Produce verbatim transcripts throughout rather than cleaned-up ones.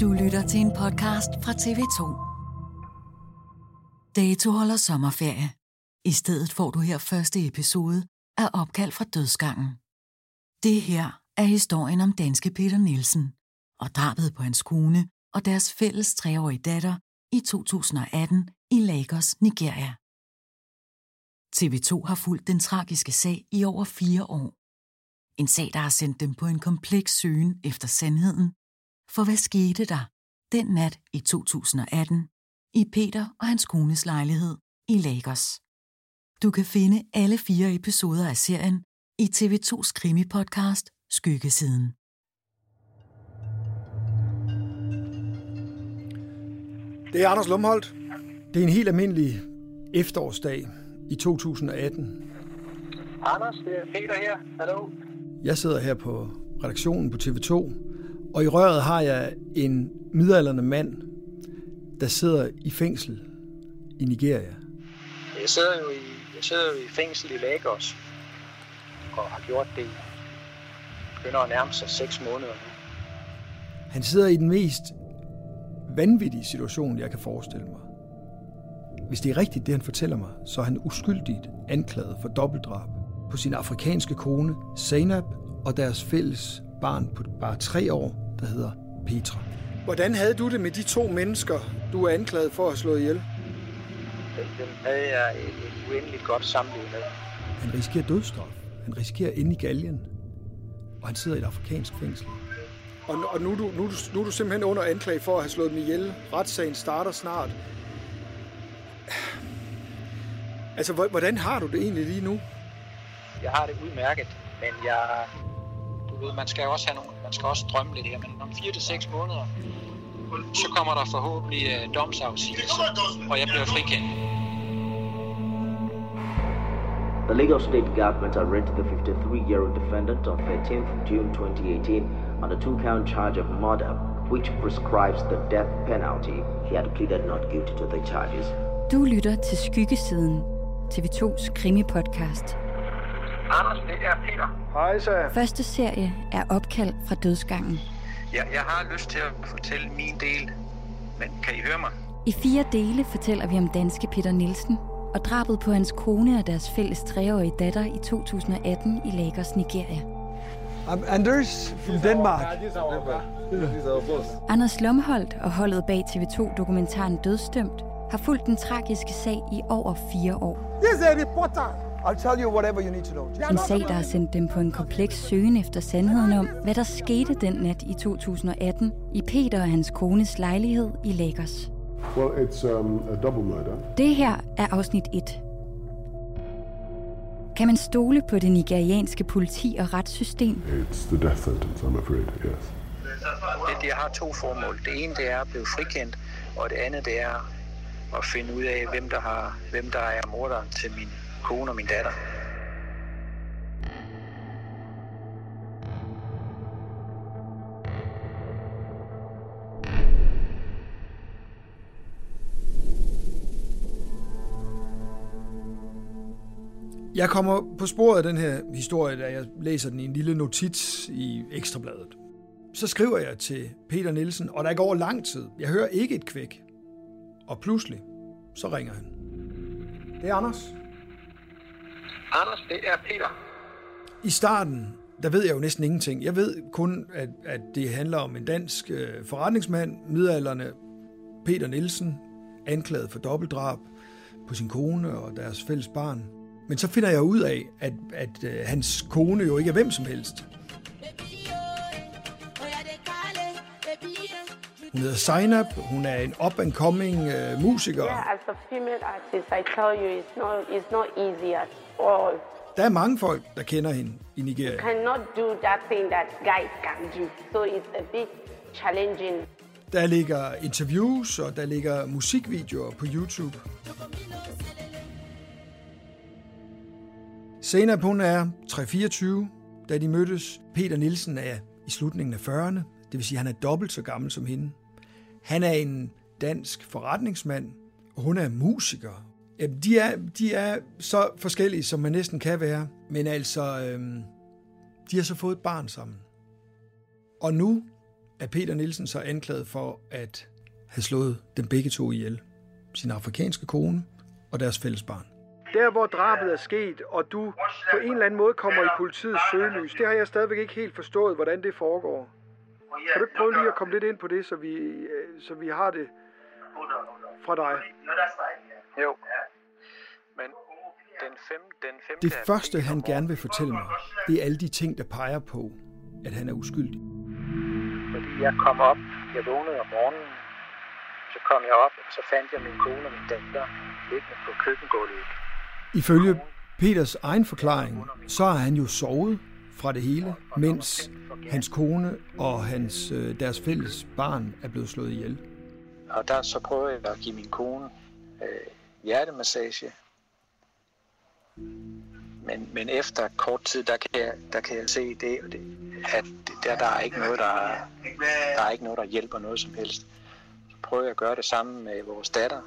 Du lytter til en podcast fra T V to. Dato holder sommerferie. I stedet får du her første episode af Opkald fra dødsgangen. Det her er historien om danske Peter Nielsen og drabet på hans kone og deres fælles treårige datter i to tusind atten i Lagos, Nigeria. T V to har fulgt den tragiske sag i over fire år. En sag, der har sendt dem på en kompleks søgen efter sandheden. For hvad skete der den nat i to tusind atten i Peter og hans kones lejlighed i Lagos? Du kan finde alle fire episoder af serien i T V tos krimipodcast Skyggesiden. Det er Anders Lomholt. Det er en helt almindelig efterårsdag i to tusind atten. Anders, det er Peter her. Hallo. Jeg sidder her på redaktionen på T V to, og i røret har jeg en midaldrende mand, der sidder i fængsel i Nigeria. Jeg sidder jo i, jeg sidder jo i fængsel i Lagos, og har gjort det. Begynder at nærme sig seks måneder nu. Han sidder i den mest vanvittig situation, jeg kan forestille mig. Hvis det er rigtigt, det han fortæller mig, så er han uskyldigt anklaget for dobbeltdrab på sin afrikanske kone, Zainab, og deres fælles barn på bare tre år, der hedder Petra. Hvordan havde du det med de to mennesker, du er anklaget for at slå ihjel? Dem havde jeg et, et uendeligt godt samliv med. Han risikerer dødsstraf. Han risikerer inde i galgen. Og han sidder i et afrikansk fængsel. Og nu er, du, nu, er du, nu er du simpelthen under anklage for at have slået dem ihjel. Retssagen starter snart. Altså, hvordan har du det egentlig lige nu? Jeg har det udmærket, men jeg... Du ved, man skal jo også have nogle... Man skal også drømme lidt her, men om fire til seks måneder, så kommer der forhåbentlig uh, domsafsigelse, og jeg bliver frikendt. The Lagos State Government arrested the fifty-three-year-old defendant on the thirteenth of June twenty eighteen on a two-count charge of murder, which prescribes the death penalty. He had pleaded not guilty to the charges. Du lytter til Skyggesiden, T V tos krimi-podcast. Anders, det er Peter. Hej, så. Første serie er Opkald fra dødsgangen. Ja, jeg har lyst til at fortælle min del, men kan I høre mig? I fire dele fortæller vi om danske Peter Nielsen og drabet på hans kone og deres fælles treårige datter i to tusind atten i Lagos, Nigeria. I'm Anders from Denmark. Anders Lomholt og holdet bag T V to-dokumentaren Dødsdømt har fulgt den tragiske sag i over fire år. This is a reporter. I'll tell you whatever you need to know. En sag, der har sendt dem på en kompleks søgen efter sandheden om, hvad der skete den nat i to tusind atten i Peter og hans kones lejlighed i Lagos. Well, it's um, a double murder. Det her er afsnit et. Kan man stole på det nigerianske politi og retssystem? It's the death sentence, I'm afraid, yes. Det, det har to formål. Det ene, det er at blive frikendt, og det andet, det er at finde ud af, hvem der, har, hvem der er morderen til min kone og min datter. Jeg kommer på sporet af den her historie, da jeg læser den i en lille notits i Ekstrabladet. Så skriver jeg til Peter Nielsen, og der går lang tid. Jeg hører ikke et kvæk. Og pludselig, så ringer han. Det er Anders. Anders, det er Peter. I starten, der ved jeg jo næsten ingenting. Jeg ved kun, at, at det handler om en dansk øh, forretningsmand, midaldrende Peter Nielsen, anklaget for dobbeltdrab på sin kone og deres fælles barn. Men så finder jeg ud af, at, at øh, hans kone jo ikke er hvem som helst. Hun hedder Zainab, hun er en up-and-coming uh, musiker. Yeah, as a female artist, I tell you, it's not, it's not easy at all. Der er mange folk, der kender hende i Nigeria. You cannot do that thing that guys can do, so it's a bit challenging. Der ligger interviews, og der ligger musikvideoer på YouTube. Zainab, hun er tre fireogtyve, da de mødtes. Peter Nielsen er i slutningen af fyrrerne. Det vil sige, at han er dobbelt så gammel som hende. Han er en dansk forretningsmand, og hun er musiker. Jamen, de, er, de er så forskellige, som man næsten kan være, men altså, øhm, de har så fået et barn sammen. Og nu er Peter Nielsen så anklaget for at have slået dem begge to ihjel. Sin afrikanske kone og deres fælles barn. Der, hvor drabet er sket, og du på en eller anden måde kommer i politiets søgelys, det har jeg stadigvæk ikke helt forstået, hvordan det foregår. Kan du ikke prøve lige at komme lidt ind på det, så vi, så vi har det fra dig? Jo. Men den fem, den fem, det første, han gerne vil fortælle mig, det er alle de ting, der peger på, at han er uskyldig. Fordi jeg kom op, jeg vågnede om morgenen, så kom jeg op, og så fandt jeg min kone og min datter liggende på køkkengulvet. Ifølge Peters egen forklaring, så har han jo sovet fra det hele, mens hans kone og hans, deres fælles barn er blevet slået ihjel. Og der så prøvede jeg at give min kone øh, hjertemassage. Men, men efter kort tid, der kan jeg, der kan jeg se, det, at der, der er ikke noget, der, der er ikke noget, der hjælper noget som helst. Så prøvede jeg at gøre det sammen med vores datter.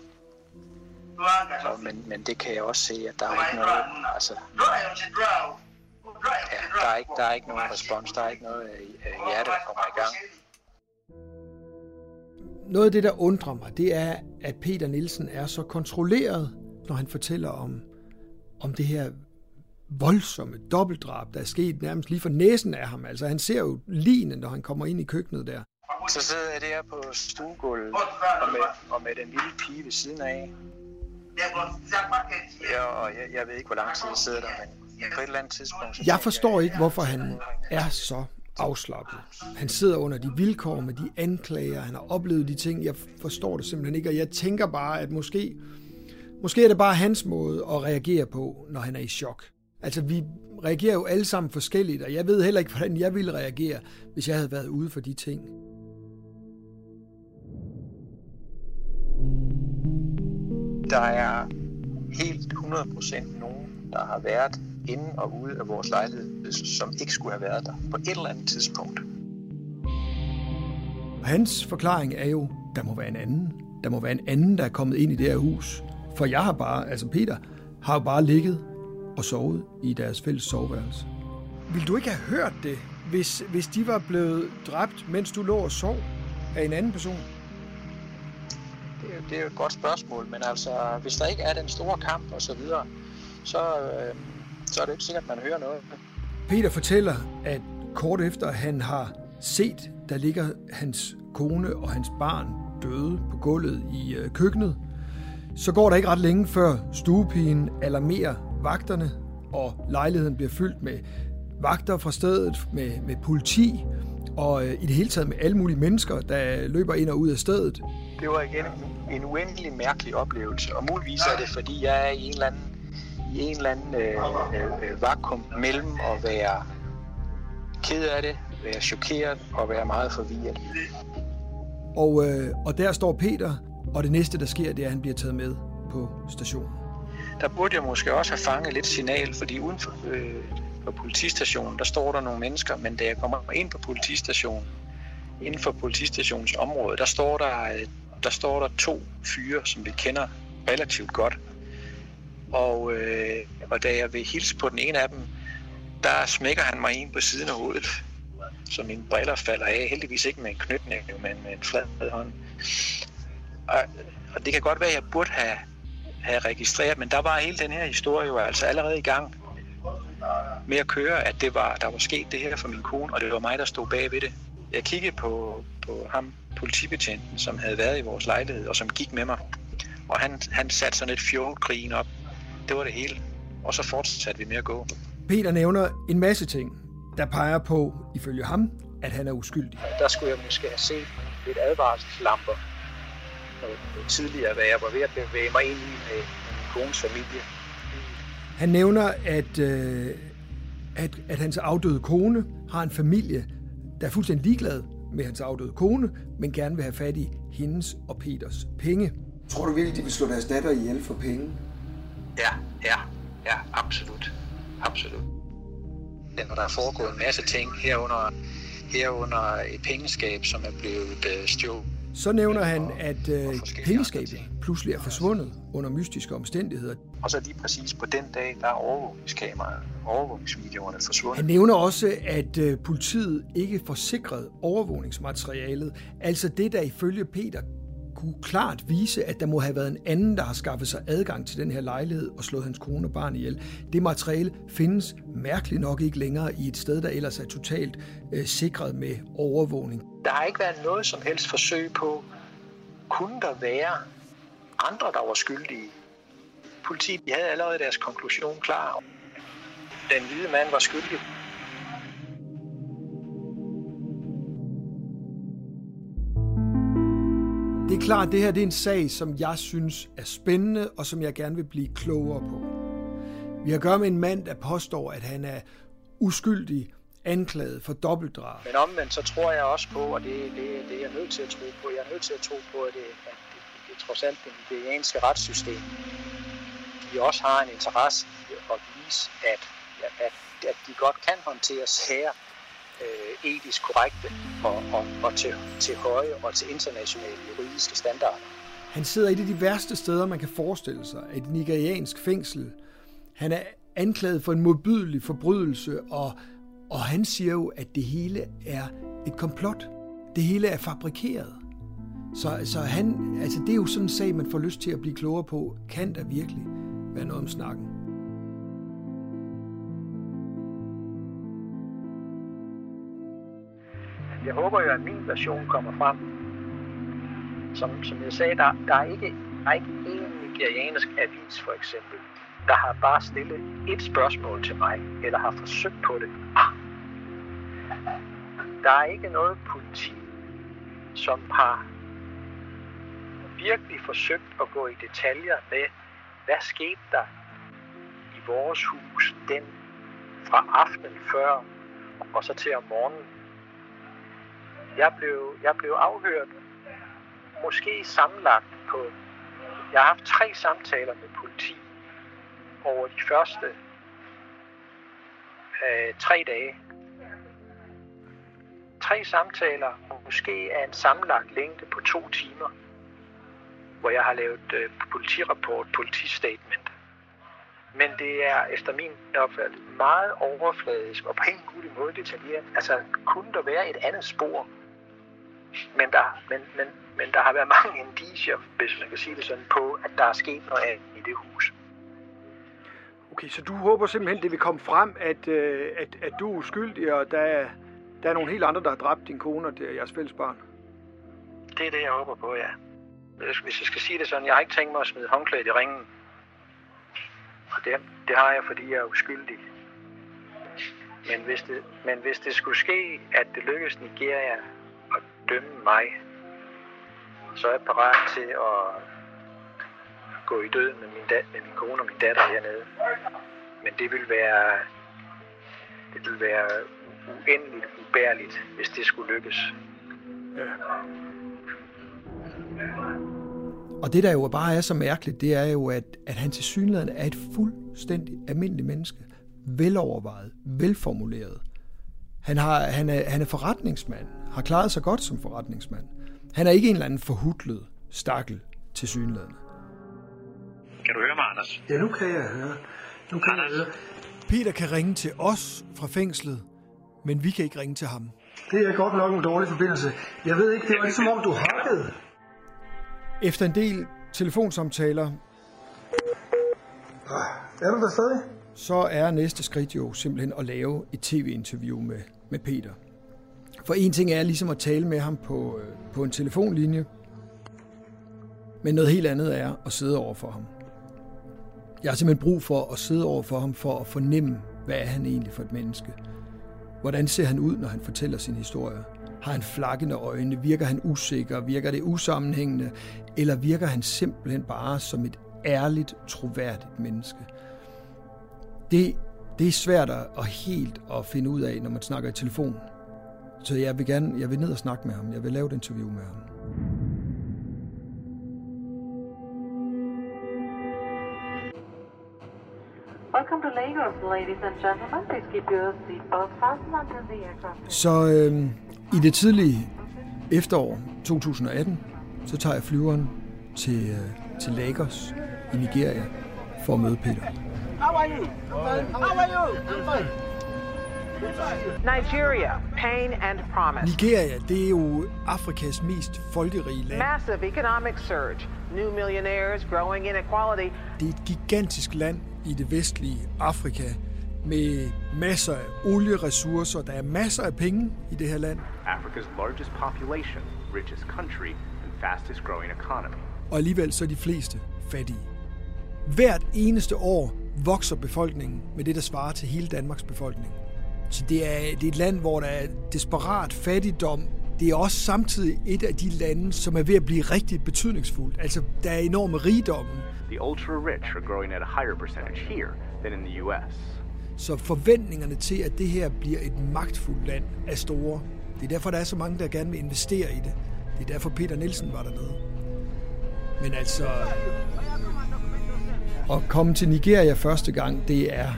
Og, men, men det kan jeg også se, at der er ikke noget... Altså, ja, der er ikke, der er ikke nogen respons, der er ikke noget øh, hjerte, der kommer i gang. Noget af det, der undrer mig, det er, at Peter Nielsen er så kontrolleret, når han fortæller om, om det her voldsomme dobbeltdrab, der er sket nærmest lige for næsen af ham. Altså, han ser jo ligene, når han kommer ind i køkkenet der. Så sidder jeg der på stuegulvet og med, og med den lille pige ved siden af. Ja, og jeg, jeg ved ikke, hvor lang tid jeg sidder der, men jeg forstår ikke, hvorfor han er så afslappet. Han sidder under de vilkår med de anklager, han har oplevet de ting. Jeg forstår det simpelthen ikke, og jeg tænker bare, at måske, måske er det bare hans måde at reagere på, når han er i chok. Altså, vi reagerer jo alle sammen forskelligt, og jeg ved heller ikke, hvordan jeg ville reagere, hvis jeg havde været ude for de ting. Der er helt hundrede procent nogen, der har været inden og ude af vores lejlighed, som ikke skulle have været der på et eller andet tidspunkt. Hans forklaring er jo, der må være en anden. Der må være en anden, der er kommet ind i det her hus. For jeg har bare, altså Peter, har jo bare ligget og sovet i deres fælles soveværelse. Vil du ikke have hørt det, hvis, hvis de var blevet dræbt, mens du lå og sov af en anden person? Det er jo, det er jo et godt spørgsmål, men altså, hvis der ikke er den store kamp og så videre, så... Øh... så er det ikke sikkert, at man hører noget. Peter fortæller, at kort efter han har set, der ligger hans kone og hans barn døde på gulvet i køkkenet, så går der ikke ret længe, før stuepigen alarmerer vagterne, og lejligheden bliver fyldt med vagter fra stedet, med, med politi, og i det hele taget med alle mulige mennesker, der løber ind og ud af stedet. Det var igen en uendelig mærkelig oplevelse, og muligvis er det, fordi jeg er i en eller anden i en eller anden øh, øh, vakuum mellem at være ked af det, være chokeret og være meget forvirret. Og, øh, og der står Peter, og det næste, der sker, det er, at han bliver taget med på stationen. Der burde jeg måske også have fanget lidt signal, fordi uden for, øh, på politistationen, der står der nogle mennesker, men da jeg kommer ind på politistationen, inden for politistationens område, der står der, der, står der to fyre, som vi kender relativt godt. Og, øh, og da jeg vil hilse på den ene af dem, der smækker han mig en på siden af hovedet. Så mine briller falder af. Heldigvis ikke med en knytning, men med en flad hånd. Og, og det kan godt være, at jeg burde have, have registreret, men der var hele den her historie jo altså allerede i gang med at køre, at det var, der var sket det her for min kone, og det var mig, der stod bag ved det. Jeg kiggede på, på ham, politibetjenten, som havde været i vores lejlighed, og som gik med mig. Og han, han satte sådan et fjordgrin op. Det var det hele. Og så fortsatte vi med at gå. Peter nævner en masse ting, der peger på, ifølge ham, at han er uskyldig. Der skulle jeg måske have set lidt advarselslamper tidligere, hvad jeg var ved at bevæge mig ind i med min kones familie. Han nævner, at, øh, at, at hans afdøde kone har en familie, der er fuldstændig ligeglad med hans afdøde kone, men gerne vil have fat i hendes og Peters penge. Tror du virkelig, de vil slå deres datter ihjel for penge? Ja, ja, ja, absolut. Absolut. Når der er foregået en masse ting herunder, herunder et pengeskab, som er blevet stjålet. Så nævner han, at øh, pengeskabet pludselig er forsvundet under mystiske omstændigheder. Og så lige præcis på den dag, der er overvågningskameraer, overvågningsvideoerne forsvundet. Han nævner også, at øh, politiet ikke forsikrede overvågningsmaterialet. Altså det, der ifølge Peter kunne klart vise, at der må have været en anden, der har skaffet sig adgang til den her lejlighed og slået hans kone og barn ihjel. Det materiale findes mærkeligt nok ikke længere i et sted, der ellers er totalt øh, sikret med overvågning. Der har ikke været noget som helst forsøg på, kunne der være andre, der var skyldige. Politiet havde allerede deres konklusion klar. Den hvide mand var skyldig. Det er klart, det her det er en sag, som jeg synes er spændende, og som jeg gerne vil blive klogere på. Vi har at gøre med en mand, der påstår, at han er uskyldig, anklaget for dobbeltdrab. Men omvendt, så tror jeg også på, og det, det, det er jeg nødt til at tro på, jeg er nødt til at tro på, at det, at det, det trods alt det nigerianske retssystem, de også har en interesse i at vise, at, at, at de godt kan håndtere sager øh, etisk korrekte og, og, og til, til høje og til internationale juridiske standarder. Han sidder i et af de værste steder, man kan forestille sig, et nigeriansk fængsel. Han er anklaget for en modbydelig forbrydelse, og Og han siger jo, at det hele er et komplot. Det hele er fabrikeret. Så, så han, altså det er jo sådan en sag, man får lyst til at blive klogere på. Kan der virkelig være noget om snakken? Jeg håber jo, at min version kommer frem. Som, som jeg sagde, der, der er ikke én nigeriansk avis for eksempel, der har bare stillet et spørgsmål til mig, eller har forsøgt på det. Ah. Der er ikke noget politi, som har virkelig forsøgt at gå i detaljer med, hvad skete der i vores hus den fra aftenen før, og så til om morgenen. Jeg blev, jeg blev afhørt, måske sammenlagt på, jeg har haft tre samtaler med politi over de første øh, tre dage. Tre samtaler, og måske af en sammenlagt længde på to timer, hvor jeg har lavet øh, politirapport, politistatement. Men det er efter min opfattelse meget overfladisk og på en god måde detaljeret. Altså, kunne der være et andet spor? Men der, men, men, men der har været mange indicier, hvis man kan sige det sådan, på, at der er sket noget af i det hus. Okay, så du håber simpelthen, det vil komme frem, at, at, at du er uskyldig, og der, der er nogle helt andre, der har dræbt din kone og jeres fælles barn? Det er det, jeg håber på, ja. Hvis jeg skal sige det sådan, jeg har ikke tænkt mig at smide håndklædet i ringen. Og det, det har jeg, fordi jeg er uskyldig. Men hvis det, men hvis det skulle ske, at det lykkes Nigeria at dømme mig, så er jeg parat til at gå i døden med min, dat- med min kone og min datter hernede. Men det vil være, det vil være uendeligt ubærligt, hvis det skulle lykkes. Ja. Og det, der jo bare er så mærkeligt, det er jo, at, at han tilsyneladende er et fuldstændig almindeligt menneske. Velovervejet, velformuleret. Han, har, han, er, han er forretningsmand, har klaret sig godt som forretningsmand. Han er ikke en eller anden forhutlet stakkel tilsyneladende. Kan du høre mig, Anders? Ja, nu kan jeg høre. Nu kan Anders. Jeg høre. Peter kan ringe til os fra fængslet, men vi kan ikke ringe til ham. Det er godt nok en dårlig forbindelse. Jeg ved ikke, det var ikke som om, du hakkede. Efter en del telefonsamtaler... Er du der stadig? Så er næste skridt jo simpelthen at lave et tv-interview med, med Peter. For en ting er ligesom at tale med ham på, på en telefonlinje, men noget helt andet er at sidde over for ham. Jeg har simpelthen brug for at sidde over for ham for at fornemme, hvad er han egentlig for et menneske. Hvordan ser han ud, når han fortæller sin historie? Har han flakkende øjne? Virker han usikker? Virker det usammenhængende? Eller virker han simpelthen bare som et ærligt, troværdigt menneske? Det, det er svært at helt at finde ud af, når man snakker i telefon. Så jeg vil gerne, jeg vil ned og snakke med ham. Jeg vil lave et interview med ham. Welcome to Lagos, ladies and gentlemen. Please keep your seatbelts fastened until the aircraft. Så øh, i det tidlige efterår to tusind atten, så tager jeg flyveren til, øh, til Lagos i Nigeria for at møde Peter. How are you? How are you? I'm fine. Nigeria, pain and promise. Nigeria, det er jo Afrikas mest folkerige land. Massive economic surge, new millionaires, growing inequality. Det er et gigantisk land i det vestlige Afrika med masser af olieressourcer. Der er masser af penge i det her land. Africa's largest population, richest country and fastest growing economy. Og alligevel så er de fleste fattige. Hvert eneste år vokser befolkningen med det, der svarer til hele Danmarks befolkning. Så det er, det er et land, hvor der er desperat fattigdom. Det er også samtidig et af de lande, som er ved at blive rigtig betydningsfuldt. Altså, der er enorme rigdomme. The ultra-rich are growing at a higher percentage here than in the U S. Så forventningerne til, at det her bliver et magtfuldt land, er store. Det er derfor, der er så mange, der gerne vil investere i det. Det er derfor, Peter Nielsen var dernede. Men altså... At komme til Nigeria første gang, det er...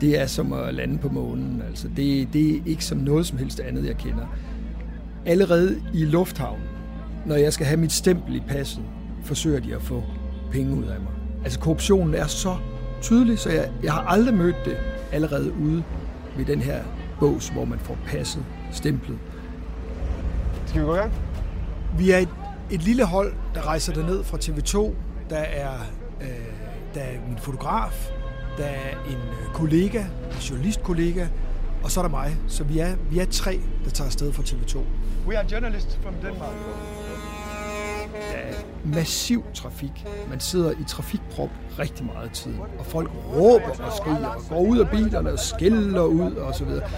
Det er som at lande på månen. Altså, det, det er ikke som noget som helst andet, jeg kender. Allerede i lufthavnen, når jeg skal have mit stempel i passet, forsøger de at få penge ud af mig. Altså korruptionen er så tydelig, så jeg, jeg har aldrig mødt det allerede ude ved den her bås, hvor man får passet, stemplet. Skal vi gå i gang? Vi er et, et lille hold, der rejser derned fra T V to. Der er, øh, der er min fotograf. Der er en kollega, en journalistkollega, og så er der mig. Så vi er, vi er tre, der tager afsted fra T V to. We are journalists from Denmark. Der er massiv trafik. Man sidder i trafikprop rigtig meget af tiden, og folk råber og skriger og går ud af bilerne og skælder ud og så videre.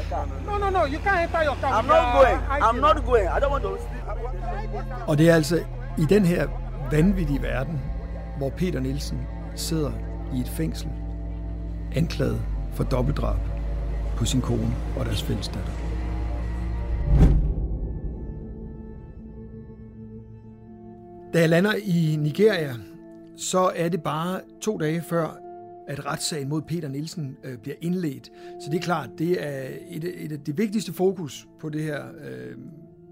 No, no, no, you can't enter your car. I'm not going. I'm not going. I don't want to. Og det er altså i den her vanvittige verden, hvor Peter Nielsen sidder i et fængsel, anklaget for dobbeltdrab på sin kone og deres fælles datter. Da jeg lander i Nigeria, så er det bare to dage før, at retssagen mod Peter Nielsen øh, bliver indledt. Så det er klart, det er et, et af de vigtigste fokus på det her, øh,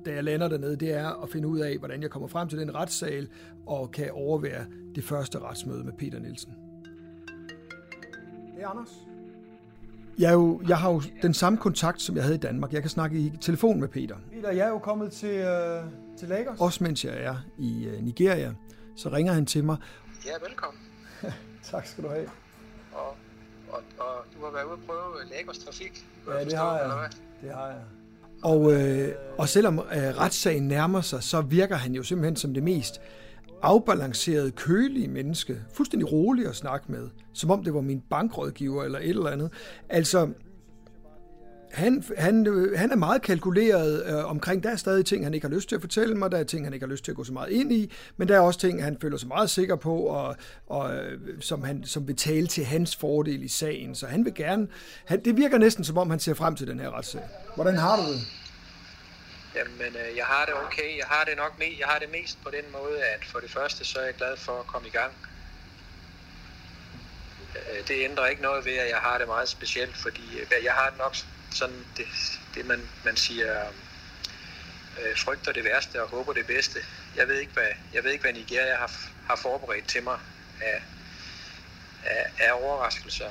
da jeg lander dernede, det er at finde ud af, hvordan jeg kommer frem til den retssal og kan overvære det første retsmøde med Peter Nielsen. Anders? Jeg, jo, jeg har jo den samme kontakt, som jeg havde i Danmark. Jeg kan snakke i telefon med Peter. Peter, jeg er jo kommet til, øh, til Lagos. Også mens jeg er i øh, Nigeria, så ringer han til mig. Ja, velkommen. Tak skal du have. Og, og, og du har været ude at prøve Lagos trafik. Ja, det forstår, har jeg. Det har jeg. Og, øh, og selvom øh, retssagen nærmer sig, så virker han jo simpelthen som det mest afbalancerede, kølige menneske, fuldstændig rolig at snakke med, som om det var min bankrådgiver eller et eller andet. Altså, han, han, han er meget kalkuleret øh, omkring, der er stadig ting, han ikke har lyst til at fortælle mig, der er ting, han ikke har lyst til at gå så meget ind i, men der er også ting, han føler sig meget sikker på, og, og som, han, som vil tale til hans fordel i sagen, så han vil gerne, han, det virker næsten som om, han ser frem til den her retssag. Hvordan har du det? Jamen, jeg har det okay. Jeg har det nok med. Jeg har det mest på den måde, at for det første, så er jeg glad for at komme i gang. Det ændrer ikke noget ved, at jeg har det meget specielt, fordi jeg har det nok sådan, det, det man, man siger, øh, frygter det værste og håber det bedste. Jeg ved ikke, hvad, jeg ved ikke, hvad Nigeria har, har forberedt til mig af, af, af overraskelser,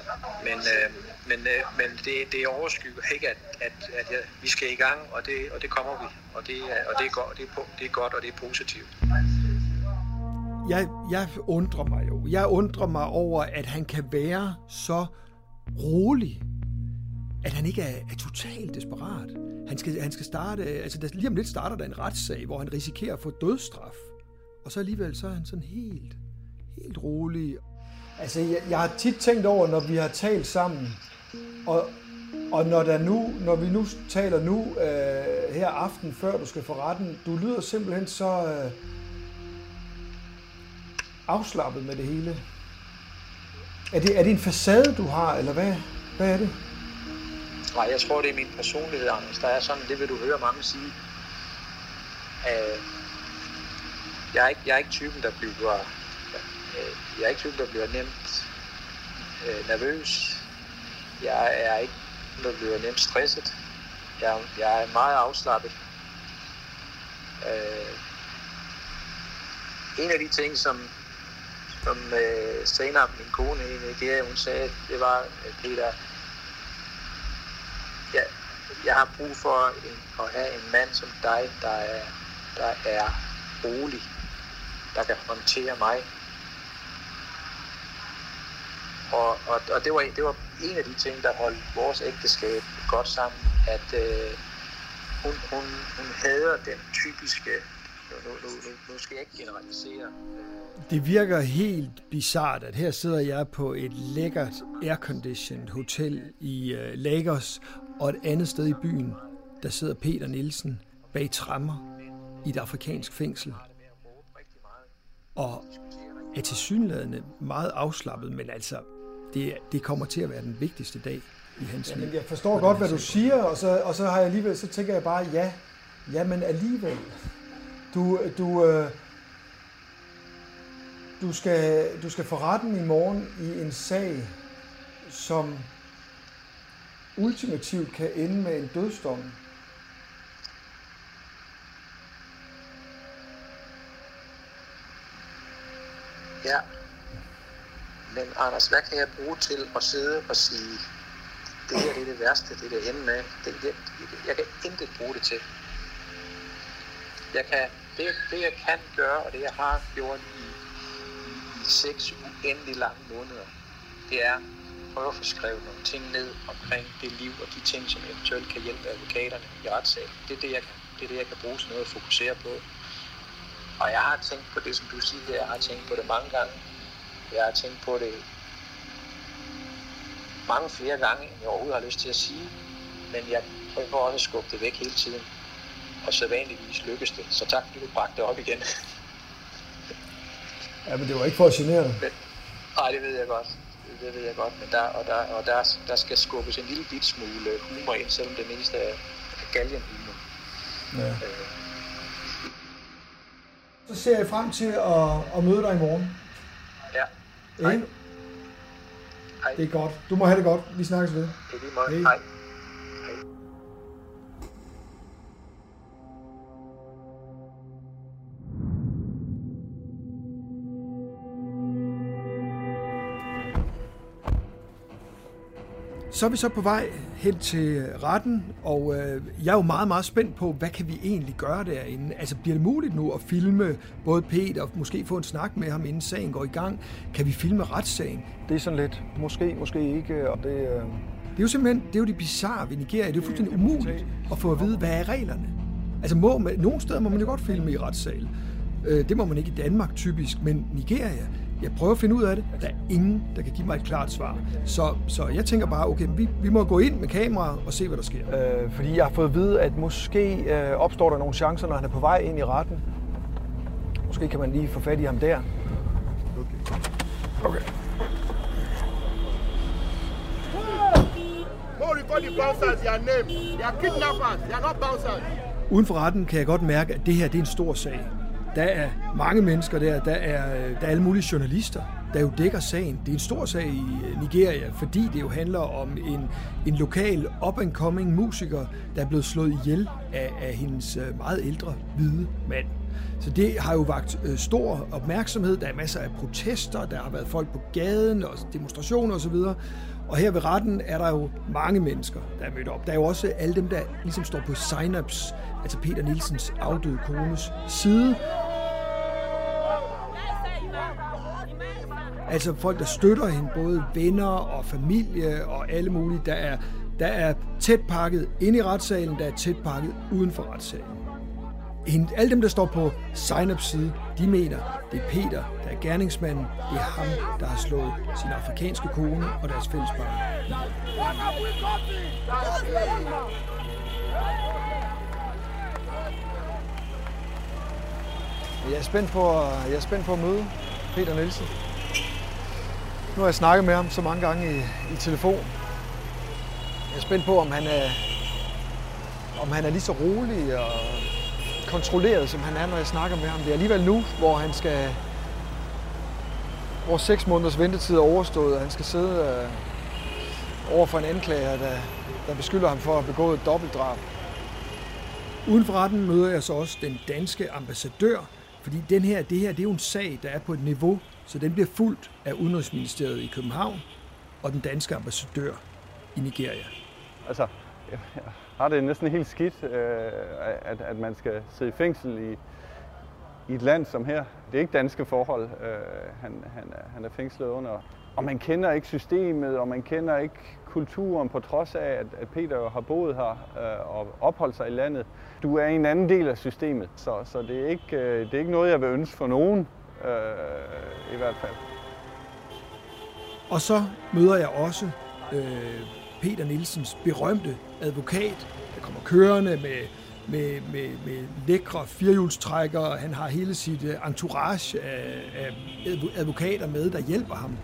men, øh, men, øh, men det, det overskygger ikke, at, at, at jeg, vi skal i gang, og det, og det kommer vi, og det, og det, er, godt, det, er, det er godt, og det er positivt. Jeg, jeg undrer mig jo. Jeg undrer mig over, at han kan være så rolig, at han ikke er, er totalt desperat. Han skal, han skal starte, altså der, lige om lidt starter der en retssag, hvor han risikerer at få dødsstraf. Og så alligevel, så er han sådan helt, helt rolig. Altså, jeg, jeg har tit tænkt over, når vi har talt sammen, og, og når, der nu, når vi nu taler nu, øh, her aften, før du skal for retten, du lyder simpelthen så øh, afslappet med det hele. Er det, er det en facade, du har, eller hvad, hvad er det? Nej, jeg tror, det er min personlighed, Anders. Der er sådan, det vil du høre mange sige. Øh, jeg, er ikke, jeg er ikke typen, der bliver... Jeg er ikke typen, der bliver nemt øh, nervøs. Jeg er ikke der bliver nemt stresset. Jeg, jeg er meget afslappet. Øh, en af de ting, som, som øh, Zainab, min kone i Nigeria, hun sagde, det var, Peter, jeg, jeg har brug for en, at have en mand som dig, der er, der er rolig, der kan håndtere mig. Og, og, og det, var, det var en af de ting, der holdt vores ægteskab godt sammen, at øh, hun, hun, hun hader den typiske, nu, nu, nu, nu skal jeg ikke generalisere. Det virker helt bizart, at her sidder jeg på et lækkert airconditioned hotel i Lagos, og et andet sted i byen, der sidder Peter Nielsen bag tremmer i et afrikansk fængsel. Og er tilsyneladende meget afslappet, men altså... Det, det kommer til at være den vigtigste dag i hans liv. Jeg forstår godt, hvad du siger, og så, og så har jeg alligevel, så tænker jeg bare, ja, ja, men alligevel. Du, du, øh, du, skal, du skal for retten i morgen i en sag, som ultimativt kan ende med en dødsdom. Ja. Men Anders, hvad kan jeg bruge til at sidde og sige, det her det er det værste, det er det ende med. Det, det, jeg kan intet bruge det til. Jeg kan, det, det jeg kan gøre, og det jeg har gjort i, i seks uendelig lange måneder, det er at prøve at få skrevet nogle ting ned omkring det liv og de ting, som eventuelt kan hjælpe advokaterne i retssagen. Det er det, jeg kan, det er det, jeg kan bruge til noget at fokusere på. Og jeg har tænkt på det, som du siger, jeg har tænkt på det mange gange. Jeg har tænkt på det mange flere gange, end jeg overhovedet har lyst til at sige, men jeg prøver også at skubbe det væk hele tiden, og så vanligvis lykkes det. Så tak, fordi du bragte det op igen. Ja, men det var ikke for at genere dig. Nej, det ved jeg godt. Det ved jeg godt, men der, og der, og der, der skal skubbes en lille bit smule humor ind, selvom det meste er galgenhumor. Ja. Øh. Så ser jeg frem til at, at møde dig i morgen. Ja. Hej. Hej. Det er godt. Du må have det godt. Vi snakkes ved. Det er lige meget. Hej. Hej. Så er vi så på vej hen til retten, og øh, jeg er jo meget, meget spændt på, hvad kan vi egentlig gøre derinde? Altså, bliver det muligt nu at filme både Peter og måske få en snak med ham, inden sagen går i gang? Kan vi filme retssagen? Det er sådan lidt, måske, måske ikke, og det... Øh... Det er jo simpelthen, det er jo det bizarre ved Nigeria. Det er jo fuldstændig umuligt at få at vide, hvad er reglerne? Altså, må man, nogle steder må man jo godt filme i retssal. Øh, det må man ikke i Danmark typisk, men Nigeria... Jeg prøver at finde ud af det. Der er ingen, der kan give mig et klart svar. Så, så jeg tænker bare, okay, vi, vi må gå ind med kameraet og se, hvad der sker. Øh, fordi jeg har fået at vide, at måske øh, opstår der nogle chancer, når han er på vej ind i retten. Måske kan man lige få fat i ham der. Okay. Okay. Uden for retten kan jeg godt mærke, at det her det er en stor sag. Der er mange mennesker der, der er, der er alle mulige journalister, der jo dækker sagen. Det er en stor sag i Nigeria, fordi det jo handler om en, en lokal up-and-coming musiker, der er blevet slået ihjel af, af hendes meget ældre hvide mand. Så det har jo vakt øh, stor opmærksomhed. Der er masser af protester, der har været folk på gaden og demonstrationer osv. Og her ved retten er der jo mange mennesker, der er mødt op. Der er jo også alle dem, der ligesom står på Sign Ups, altså Peter Nielsens afdøde kones side. Altså folk, der støtter hende, både venner og familie og alle mulige. Der er, der er tæt pakket inde i retssalen, der er tæt pakket uden for retssalen. Alle dem, der står på sign-up-side, de mener, det er Peter, der er gerningsmanden. Det er ham, der har slået sin afrikanske kone og deres fælles barn. Jeg er spændt på, jeg er spændt på at møde Peter Nielsen. Nu har jeg snakket med ham så mange gange i, i telefon. Jeg er spændt på, om han er, om han er lige så rolig og kontrolleret, som han er, når jeg snakker med ham. Det er alligevel nu, hvor han skal, hvor seks måneders ventetid er overstået, og han skal sidde øh, over for en anklager, der, der beskylder ham for at begå et dobbeltdrab. Uden for retten møder jeg så også den danske ambassadør, fordi den her, det her det er jo en sag, der er på et niveau, så den bliver fulgt af Udenrigsministeriet i København og den danske ambassadør i Nigeria. Altså, jeg har det næsten helt skidt, at, at man skal sidde i fængsel i, i et land som her. Det er ikke danske forhold, han, han, han er fængslet under. Og man kender ikke systemet, og man kender ikke kulturen, på trods af, at, at Peter har boet her og opholdt sig i landet. Du er en anden del af systemet, så, så det, er ikke, det er ikke noget, jeg vil ønske for nogen, øh, i hvert fald. Og så møder jeg også øh, Peter Nielsens berømte advokat, der kommer kørende med, med, med, med lækre firehjulstrækkere. Han har hele sit entourage af, af advokater med, der hjælper ham.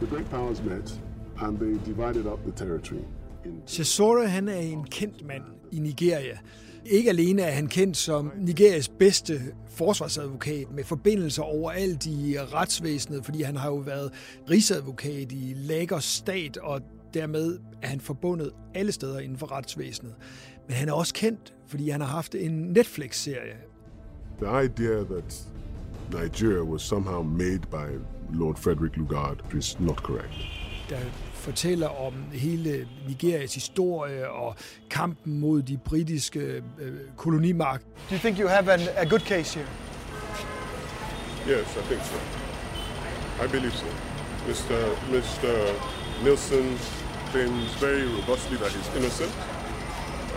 Chesore, han er en kendt mand i Nigeria. Ikke alene er han kendt som Nigerias bedste forsvarsadvokat med forbindelser overalt i retsvæsenet, fordi han har jo været rigsadvokat i Lagos stat, og dermed er han forbundet alle steder inden for retsvæsenet. Men han er også kendt, fordi han har haft en Netflix-serie. The idea that Nigeria was somehow made by Lord Frederick Lugard is not correct. Der fortæller om hele Nigerias historie og kampen mod de britiske øh, kolonimagt. Do you think you have an, a good case here? Yes, I think so. I believe so. mister mister Nielsen claims very robustly that he's innocent,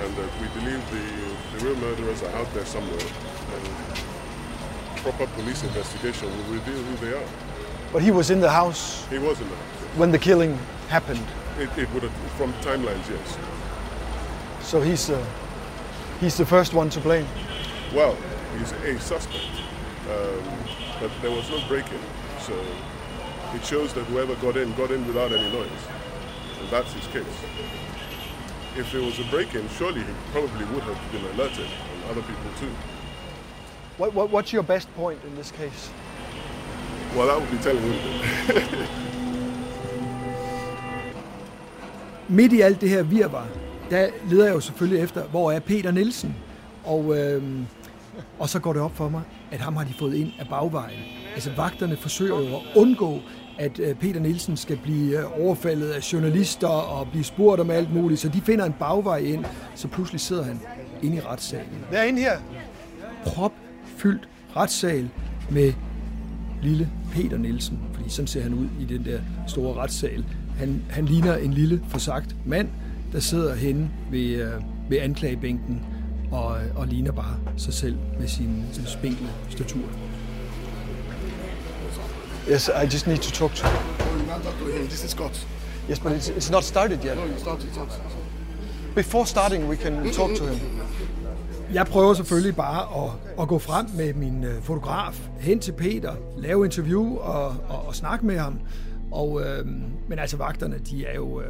and that we believe the, the real murderers are out there somewhere, and proper police investigation will reveal who they are. But he was in the house? He was in the house, yes. When the killing happened? It, it would have, from timelines, yes. So he's, uh, he's the first one to blame? Well, he's a suspect, um, but there was no break-in, so it shows that whoever got in, got in without any noise. And that's his case. If there was a break-in, surely he probably would have been alerted, and other people too. What, what, what's your best point in this case? Well, that would be telling, wouldn't it? Midt i alt det her virvar, der leder jeg jo selvfølgelig efter, hvor er Peter Nielsen? Og, øhm, og så går det op for mig, at ham har de fået ind af bagvejen. Altså vagterne forsøger jo at undgå, at Peter Nielsen skal blive overfaldet af journalister og blive spurgt om alt muligt, så de finder en bagvej ind, så pludselig sidder han inde i retssalen. Hvad er inde her? Propfyldt retssal med lille Peter Nielsen, fordi sådan ser han ud i den der store retssal. Han, han ligner en lille, forsagt mand, der sidder henne ved, ved anklagebænken og, og ligner bare sig selv med sin, sin spinkle statur. Yes, I just need to talk to him. No, you can't talk to him. This is court. Yes, but it's, it's not started yet. No, you start, you start. Before starting, we can talk to him. Jeg prøver selvfølgelig bare at, at gå frem med min fotograf hen til Peter, lave interview og, og, og snakke med ham. Og, øh, men altså vagterne, de er jo, øh,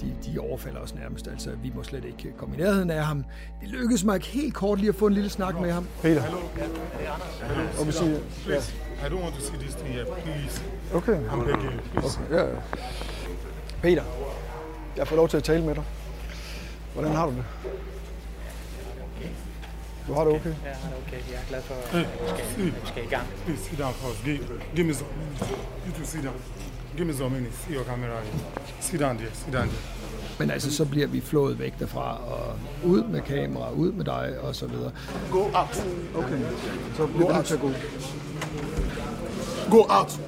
de, de overfalder os nærmest. Altså, vi må slet ikke komme i nærheden af ham. Det lykkedes mig ikke helt kort lige at få en lille snak med ham. Peter. Hallo. Ja, det er Anders. Hello. Hello. Please, I don't want to see this thing yet. Please. Okay. I'm begging you. Please. Okay. Yeah. Peter, jeg får lov til at tale med dig. Hvordan har du det? Du har det okay? Ja, jeg har det okay. Jeg er glad for, at vi skal, at vi skal i gang. Please sit down first. Give, give me some minutes. You two sit down. Give me some minutes. Your camera. Sit down there. Sit down there. Men altså, så bliver vi flået væk derfra, og ud med kamera, ud med dig, og så videre. Go out. Okay. Så bliver det nødt til at gå. Go out.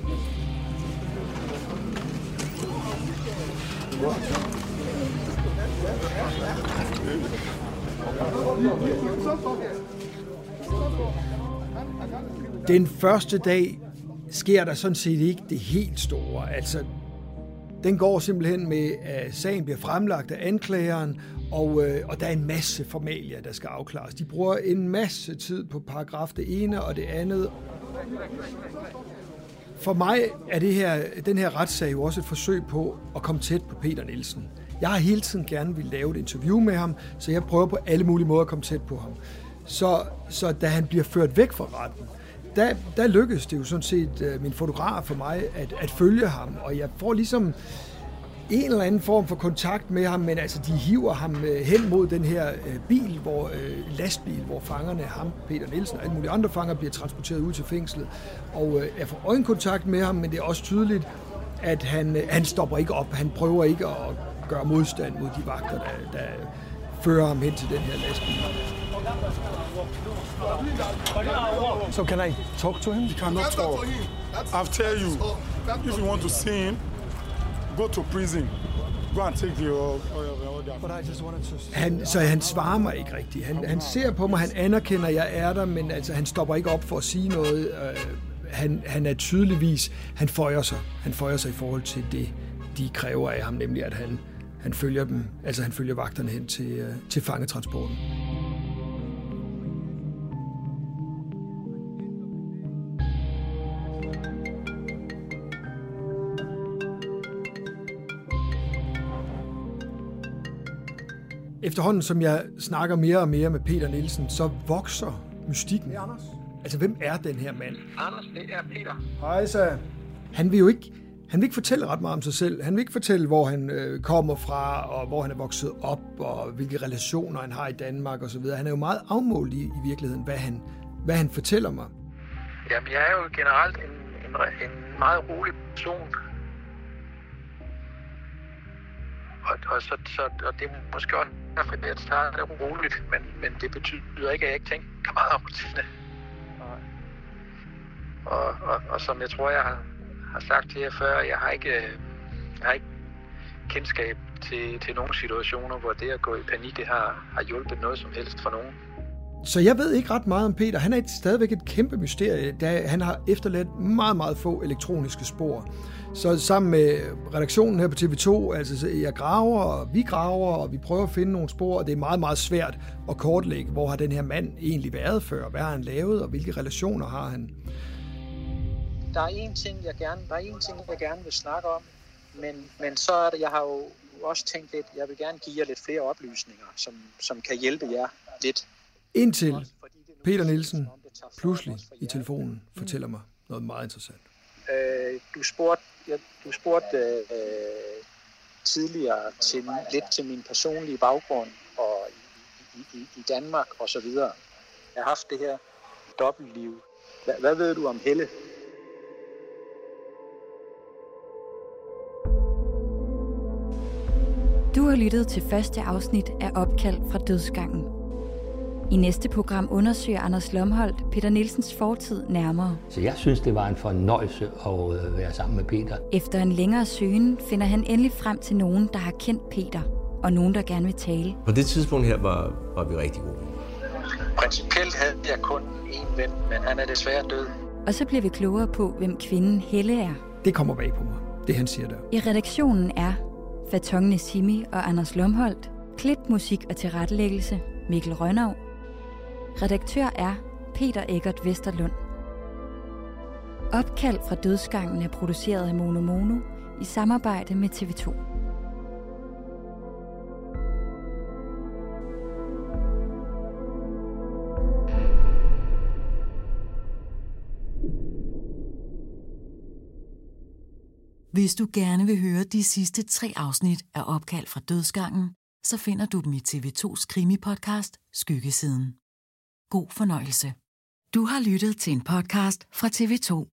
Go out. Den første dag sker der sådan set ikke det helt store. Altså, den går simpelthen med, at sagen bliver fremlagt af anklageren, og, øh, og der er en masse formalier, der skal afklares. De bruger en masse tid på paragraf det ene og det andet. For mig er det her, den her retssag jo også et forsøg på at komme tæt på Peter Nielsen. Jeg har hele tiden gerne ville lave et interview med ham, så jeg prøver på alle mulige måder at komme tæt på ham. Så, så da han bliver ført væk fra retten, der, der lykkedes det jo sådan set min fotograf for mig at, at følge ham. Og jeg får ligesom en eller anden form for kontakt med ham, men altså de hiver ham hen mod den her bil, hvor, lastbil, hvor fangerne, ham, Peter Nielsen og alle mulige andre fanger, bliver transporteret ud til fængslet. Og jeg får øjenkontakt med ham, men det er også tydeligt, at han, han stopper ikke op. Han prøver ikke at gøre modstand mod de vagter, der, der fører ham hen til den her lastbil. So can I talk to him? You cannot talk. I've tell you, if you want to see him, go to prison. Go and take your order. Så han svarer mig ikke rigtigt. Han, han ser på mig, han anerkender, at jeg er der, men altså, han stopper ikke op for at sige noget. Han, han er tydeligvis, han føjer sig. Han føjer sig i forhold til det, de kræver af ham, nemlig at han, han følger dem, altså han følger vagterne hen til, til fangetransporten. Efterhånden, som jeg snakker mere og mere med Peter Nielsen, så vokser mystikken. Det er Anders. Altså, hvem er den her mand? Anders, det er Peter. Hej, så. Han vil jo ikke... Han vil ikke fortælle ret meget om sig selv. Han vil ikke fortælle, hvor han øh, kommer fra, og hvor han er vokset op, og hvilke relationer han har i Danmark osv. Han er jo meget afmålt i, i virkeligheden, hvad han, hvad han fortæller mig. Jamen, jeg er jo generelt en, en, en meget rolig person. Og, og, så, så, og det er måske også derfor, at jeg starter roligt, men, men det betyder ikke, at jeg ikke tænker meget om det. Og, og, og som jeg tror, jeg har... Jeg har sagt til jer før, jeg har ikke, jeg har ikke kendskab til, til nogle situationer, hvor det at gå i panik, det har, har hjulpet noget som helst for nogen. Så jeg ved ikke ret meget om Peter. Han er et, stadigvæk et kæmpe mysterie, da han har efterladt meget, meget få elektroniske spor. Så sammen med redaktionen her på T V to, altså jeg graver, og vi graver, og vi prøver at finde nogle spor, og det er meget, meget svært at kortlægge, hvor har den her mand egentlig været før, hvad har han lavet, og hvilke relationer har han. Der er en ting, jeg gerne, der er en ting, jeg gerne vil snakke om, men, men så er det, jeg har jo også tænkt lidt, jeg vil gerne give jer lidt flere oplysninger, som, som kan hjælpe jer lidt. Indtil Peter Nielsen pludselig i telefonen fortæller mig noget meget interessant. Øh, du spurgte, ja, du spurgte øh, tidligere til, lidt til min personlige baggrund og i, i, i Danmark og så videre. Jeg har haft det her dobbeltliv. Hvad, hvad ved du om Helle? Du har lyttet til første afsnit af Opkald fra dødsgangen. I næste program undersøger Anders Lomholt Peter Nielsens fortid nærmere. Så jeg synes, det var en fornøjelse at være sammen med Peter. Efter en længere søgen finder han endelig frem til nogen, der har kendt Peter, og nogen, der gerne vil tale. På det tidspunkt her var, var vi rigtig gode. Principielt havde jeg kun én ven, men han er desværre død. Og så bliver vi klogere på, hvem kvinden Helle er. Det kommer bag på mig, det han siger der. I redaktionen er... Faton Nesimi og Anders Lomholt. Klip, musik og tilrettelæggelse Mikkel Rønnav. Redaktør er Peter Eggert Vesterlund. Opkald fra dødsgangen er produceret af Mono Mono i samarbejde med T V to. Hvis du gerne vil høre de sidste tre afsnit af Opkald fra dødsgangen, så finder du dem i T V to's krimi-podcast Skyggesiden. God fornøjelse. Du har lyttet til en podcast fra T V to.